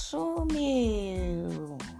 Sumiu.